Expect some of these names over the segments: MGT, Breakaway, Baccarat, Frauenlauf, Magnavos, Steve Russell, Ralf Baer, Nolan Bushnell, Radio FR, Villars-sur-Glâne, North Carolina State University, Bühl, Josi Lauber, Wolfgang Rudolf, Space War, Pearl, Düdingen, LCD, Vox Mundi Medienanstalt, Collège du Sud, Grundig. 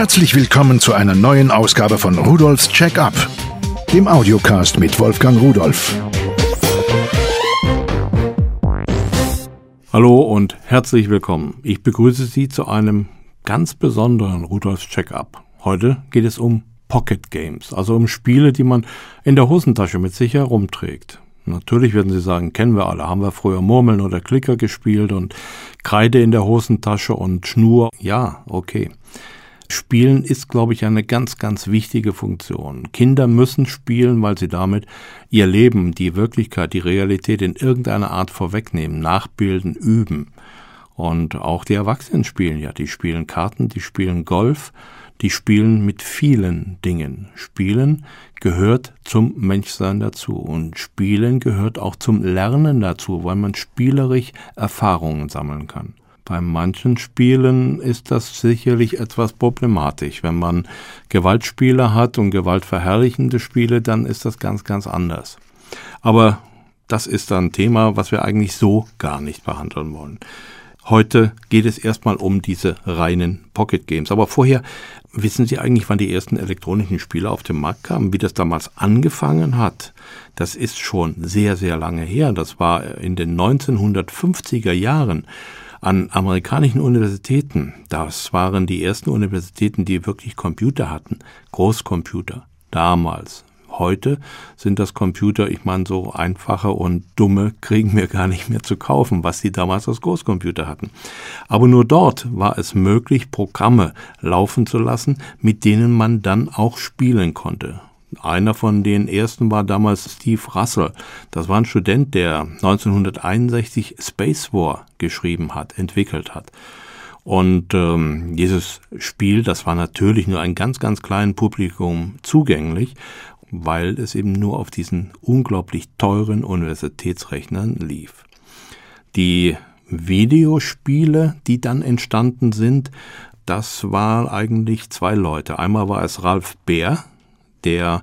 Herzlich willkommen zu einer neuen Ausgabe von Rudolfs Check-Up, dem Audiocast mit Wolfgang Rudolf. Hallo und herzlich willkommen. Ich begrüße Sie zu einem ganz besonderen Rudolfs Check-Up. Heute geht es um Pocket Games, also um Spiele, die man in der Hosentasche mit sich herumträgt. Natürlich werden Sie sagen, kennen wir alle, haben wir früher Murmeln oder Klicker gespielt und Kreide in der Hosentasche und Schnur. Ja, okay. Spielen ist, glaube ich, eine ganz, ganz wichtige Funktion. Kinder müssen spielen, weil sie damit ihr Leben, die Wirklichkeit, die Realität in irgendeiner Art vorwegnehmen, nachbilden, üben. Und auch die Erwachsenen spielen ja. Die spielen Karten, die spielen Golf, die spielen mit vielen Dingen. Spielen gehört zum Menschsein dazu. Und Spielen gehört auch zum Lernen dazu, weil man spielerisch Erfahrungen sammeln kann. Bei manchen Spielen ist das sicherlich etwas problematisch. Wenn man Gewaltspiele hat und gewaltverherrlichende Spiele, dann ist das ganz, ganz anders. Aber das ist ein Thema, was wir eigentlich so gar nicht behandeln wollen. Heute geht es erstmal um diese reinen Pocket Games. Aber vorher, wissen Sie eigentlich, wann die ersten elektronischen Spiele auf den Markt kamen? Wie das damals angefangen hat? Das ist schon sehr, sehr lange her. Das war in den 1950er Jahren an amerikanischen Universitäten. Das waren die ersten Universitäten, die wirklich Computer hatten. Großcomputer. Damals. Heute sind das Computer, ich meine, so einfache und dumme kriegen wir gar nicht mehr zu kaufen, was sie damals als Großcomputer hatten. Aber nur dort war es möglich, Programme laufen zu lassen, mit denen man dann auch spielen konnte. Einer von den ersten war damals Steve Russell. Das war ein Student, der 1961 Space War geschrieben hat, entwickelt hat. Und dieses Spiel, das war natürlich nur einem ganz, ganz kleinen Publikum zugänglich, weil es eben nur auf diesen unglaublich teuren Universitätsrechnern lief. Die Videospiele, die dann entstanden sind, das waren eigentlich zwei Leute. Einmal war es Ralf Baer, der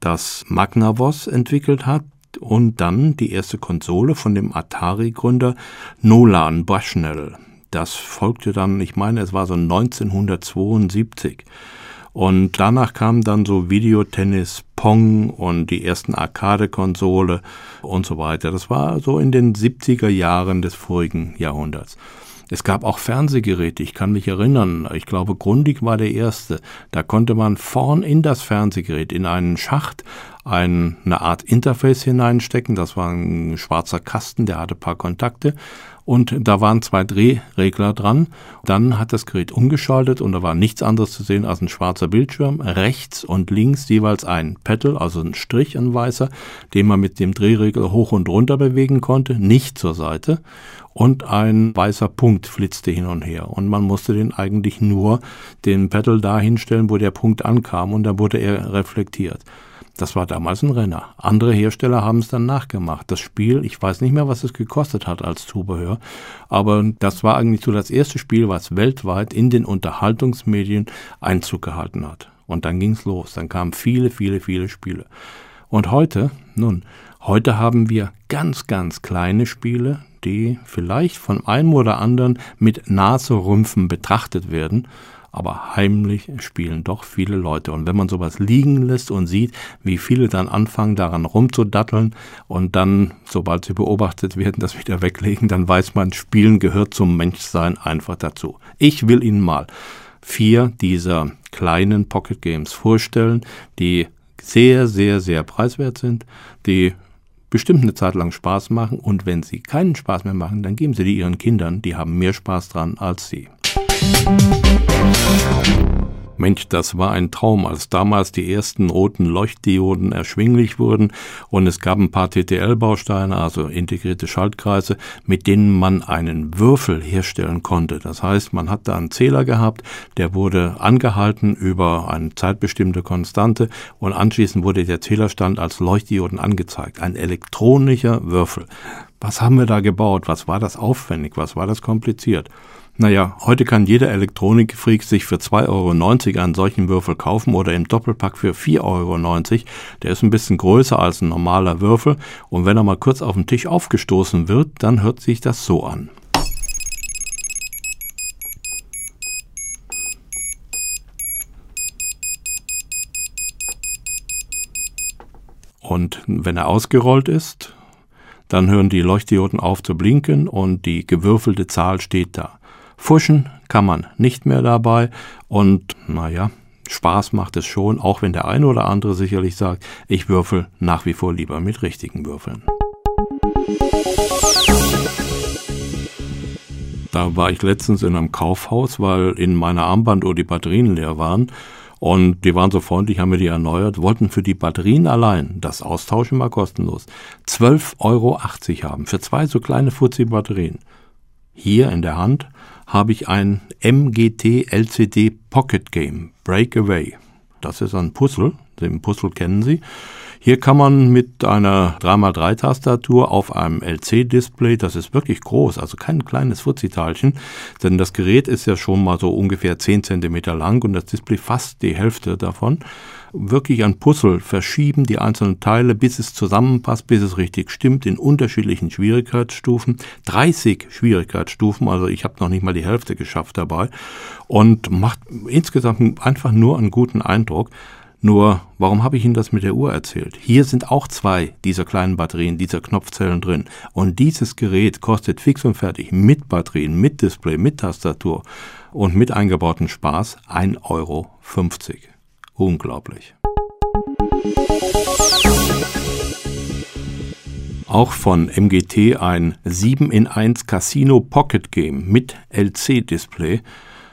das Magnavos entwickelt hat, und dann die erste Konsole von dem Atari-Gründer Nolan Bushnell. Das folgte dann, ich meine, es war so 1972. Und danach kamen dann so Videotennis, Pong und die ersten Arcade-Konsole und so weiter. Das war so in den 70er Jahren des vorigen Jahrhunderts. Es gab auch Fernsehgeräte, ich kann mich erinnern, ich glaube Grundig war der erste. Da konnte man vorn in das Fernsehgerät, in einen Schacht, eine Art Interface hineinstecken. Das war ein schwarzer Kasten, der hatte ein paar Kontakte. Und da waren zwei Drehregler dran. Dann hat das Gerät umgeschaltet und da war nichts anderes zu sehen als ein schwarzer Bildschirm. Rechts und links jeweils ein Pedal, also ein Strich, ein weißer, den man mit dem Drehregler hoch und runter bewegen konnte, nicht zur Seite. Und ein weißer Punkt flitzte hin und her. Und man musste den eigentlich nur den Pedal da hinstellen, wo der Punkt ankam, und dann wurde er reflektiert. Das war damals ein Renner. Andere Hersteller haben es dann nachgemacht. Das Spiel, ich weiß nicht mehr, was es gekostet hat als Zubehör, aber das war eigentlich so das erste Spiel, was weltweit in den Unterhaltungsmedien Einzug gehalten hat. Und dann ging's los. Dann kamen viele, viele, viele Spiele. Und heute, heute haben wir ganz, ganz kleine Spiele, die vielleicht von einem oder anderen mit Naserümpfen betrachtet werden. Aber heimlich spielen doch viele Leute. Und wenn man sowas liegen lässt und sieht, wie viele dann anfangen, daran rumzudatteln und dann, sobald sie beobachtet werden, das wieder weglegen, dann weiß man, Spielen gehört zum Menschsein einfach dazu. Ich will Ihnen mal 4 dieser kleinen Pocket Games vorstellen, die sehr, sehr, sehr preiswert sind, die bestimmt eine Zeit lang Spaß machen. Und wenn sie keinen Spaß mehr machen, dann geben sie die ihren Kindern. Die haben mehr Spaß dran als sie. Mensch, das war ein Traum, als damals die ersten roten Leuchtdioden erschwinglich wurden und es gab ein paar TTL-Bausteine, also integrierte Schaltkreise, mit denen man einen Würfel herstellen konnte. Das heißt, man hat da einen Zähler gehabt, der wurde angehalten über eine zeitbestimmte Konstante und anschließend wurde der Zählerstand als Leuchtdioden angezeigt. Ein elektronischer Würfel. Was haben wir da gebaut? Was war das aufwendig? Was war das kompliziert? Naja, heute kann jeder Elektronikfreak sich für 2,90 € einen solchen Würfel kaufen oder im Doppelpack für 4,90 €. Der ist ein bisschen größer als ein normaler Würfel und wenn er mal kurz auf den Tisch aufgestoßen wird, dann hört sich das so an. Und wenn er ausgerollt ist, dann hören die Leuchtdioden auf zu blinken und die gewürfelte Zahl steht da. Fuschen kann man nicht mehr dabei und naja, Spaß macht es schon, auch wenn der eine oder andere sicherlich sagt, ich würfel nach wie vor lieber mit richtigen Würfeln. Da war ich letztens in einem Kaufhaus, weil in meiner Armbanduhr die Batterien leer waren. Und die waren so freundlich, haben mir die erneuert, wollten für die Batterien allein, das Austauschen war kostenlos, 12,80 € haben, für zwei so kleine Fuzzi-Batterien. Hier in der Hand habe ich ein MGT LCD Pocket Game, Breakaway. Das ist ein Puzzle, den Puzzle kennen Sie. Hier kann man mit einer 3×3-Tastatur auf einem LC-Display, das ist wirklich groß, also kein kleines Fuzzi-Teilchen, denn das Gerät ist ja schon mal so ungefähr 10 cm lang und das Display fast die Hälfte davon, wirklich ein Puzzle verschieben, die einzelnen Teile, bis es zusammenpasst, bis es richtig stimmt, in unterschiedlichen Schwierigkeitsstufen, 30 Schwierigkeitsstufen, also ich habe noch nicht mal die Hälfte geschafft dabei und macht insgesamt einfach nur einen guten Eindruck. Nur, warum habe ich Ihnen das mit der Uhr erzählt? Hier sind auch zwei dieser kleinen Batterien, dieser Knopfzellen drin. Und dieses Gerät kostet fix und fertig mit Batterien, mit Display, mit Tastatur und mit eingebauten Spaß 1,50 €. Unglaublich. Auch von MGT ein 7-in-1 Casino Pocket Game mit LC-Display.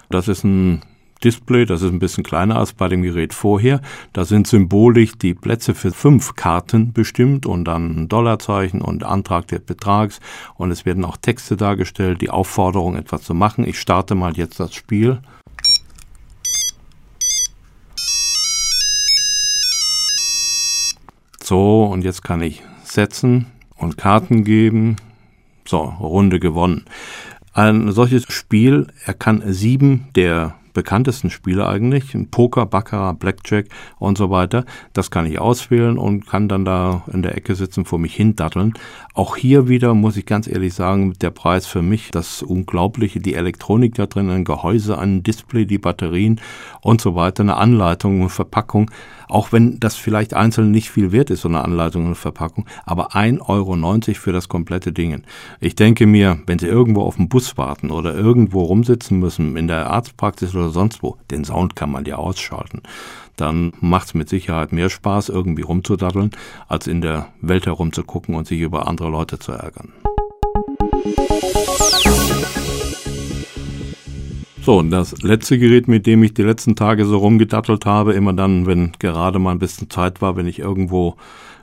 Das ist ein Display, das ist ein bisschen kleiner als bei dem Gerät vorher. Da sind symbolisch die Plätze für 5 Karten bestimmt und dann ein Dollarzeichen und Antrag des Betrags. Und es werden auch Texte dargestellt, die Aufforderung, etwas zu machen. Ich starte mal jetzt das Spiel. So, und jetzt kann ich setzen und Karten geben. So, Runde gewonnen. Ein solches Spiel, er kann 7 der bekanntesten Spiele eigentlich, Poker, Baccarat, Blackjack und so weiter. Das kann ich auswählen und kann dann da in der Ecke sitzen, vor mich hin datteln. Auch hier wieder, muss ich ganz ehrlich sagen, der Preis für mich, das Unglaubliche, die Elektronik da drin, ein Gehäuse, ein Display, die Batterien und so weiter, eine Anleitung, eine Verpackung. Auch wenn das vielleicht einzeln nicht viel wert ist, so eine Anleitung und Verpackung, aber 1,90 € für das komplette Ding. Ich denke mir, wenn Sie irgendwo auf den Bus warten oder irgendwo rumsitzen müssen, in der Arztpraxis oder sonst wo, den Sound kann man ja ausschalten. Dann macht es mit Sicherheit mehr Spaß, irgendwie rumzudatteln, als in der Welt herumzugucken und sich über andere Leute zu ärgern. So, und das letzte Gerät, mit dem ich die letzten Tage so rumgedattelt habe, immer dann, wenn gerade mal ein bisschen Zeit war, wenn ich irgendwo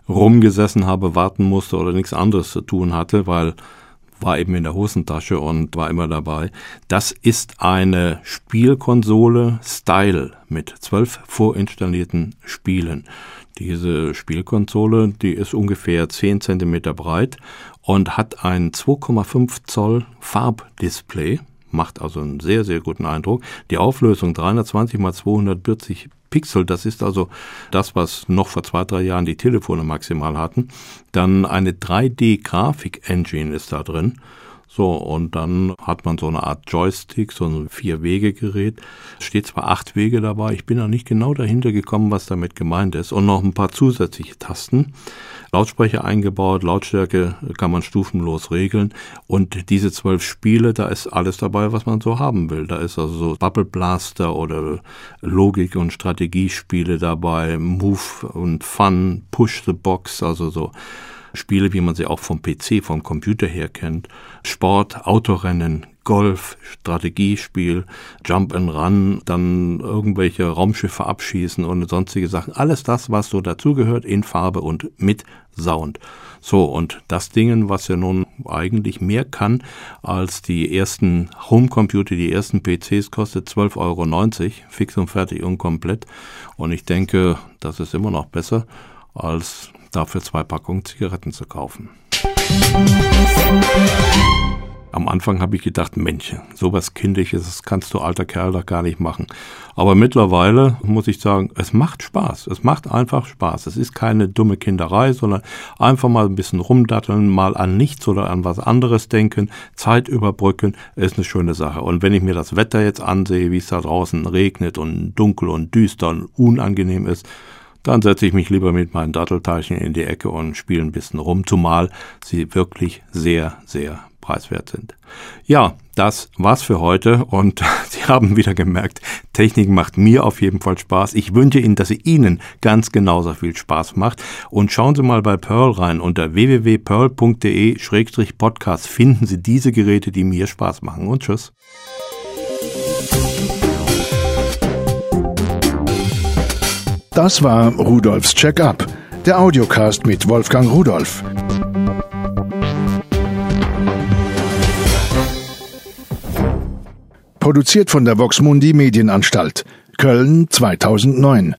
rumgesessen habe, warten musste oder nichts anderes zu tun hatte, weil war eben in der Hosentasche und war immer dabei. Das ist eine Spielkonsole Style mit 12 vorinstallierten Spielen. Diese Spielkonsole, die ist ungefähr 10 cm breit und hat ein 2,5 Zoll Farbdisplay. Macht also einen sehr, sehr guten Eindruck. Die Auflösung 320 × 240 Pixel, das ist also das, was noch vor 2-3 Jahren die Telefone maximal hatten. Dann eine 3D-Grafik-Engine ist da drin. So, und dann hat man so eine Art Joystick, so ein 4-Wege-Gerät. Es steht zwar 8 Wege dabei, ich bin noch nicht genau dahinter gekommen, was damit gemeint ist. Und noch ein paar zusätzliche Tasten. Lautsprecher eingebaut, Lautstärke kann man stufenlos regeln. Und diese 12 Spiele, da ist alles dabei, was man so haben will. Da ist also so Bubble Blaster oder Logik- und Strategiespiele dabei, Move und Fun, Push the Box, also so Spiele, wie man sie auch vom PC, vom Computer her kennt. Sport, Autorennen, Golf, Strategiespiel, Jump and Run, dann irgendwelche Raumschiffe abschießen und sonstige Sachen. Alles das, was so dazugehört, in Farbe und mit Sound. So, und das Ding, was ja nun eigentlich mehr kann als die ersten Homecomputer, die ersten PCs, kostet 12,90 € fix und fertig und komplett. Und ich denke, das ist immer noch besser, als dafür 2 Packungen Zigaretten zu kaufen. Am Anfang habe ich gedacht, Mensch, sowas Kindliches, das kannst du, alter Kerl, doch gar nicht machen. Aber mittlerweile muss ich sagen, es macht Spaß. Es macht einfach Spaß. Es ist keine dumme Kinderei, sondern einfach mal ein bisschen rumdatteln, mal an nichts oder an was anderes denken, Zeit überbrücken, ist eine schöne Sache. Und wenn ich mir das Wetter jetzt ansehe, wie es da draußen regnet und dunkel und düster und unangenehm ist, Dann setze ich mich lieber mit meinen Dattelteilchen in die Ecke und spiele ein bisschen rum, zumal sie wirklich sehr, sehr preiswert sind. Ja, das war's für heute und Sie haben wieder gemerkt, Technik macht mir auf jeden Fall Spaß. Ich wünsche Ihnen, dass sie Ihnen ganz genauso viel Spaß macht und schauen Sie mal bei Pearl rein. Unter www.pearl.de/podcast finden Sie diese Geräte, die mir Spaß machen und tschüss. Das war Rudolfs Check-up, der Audiocast mit Wolfgang Rudolf. Produziert von der Vox Mundi Medienanstalt, Köln 2009.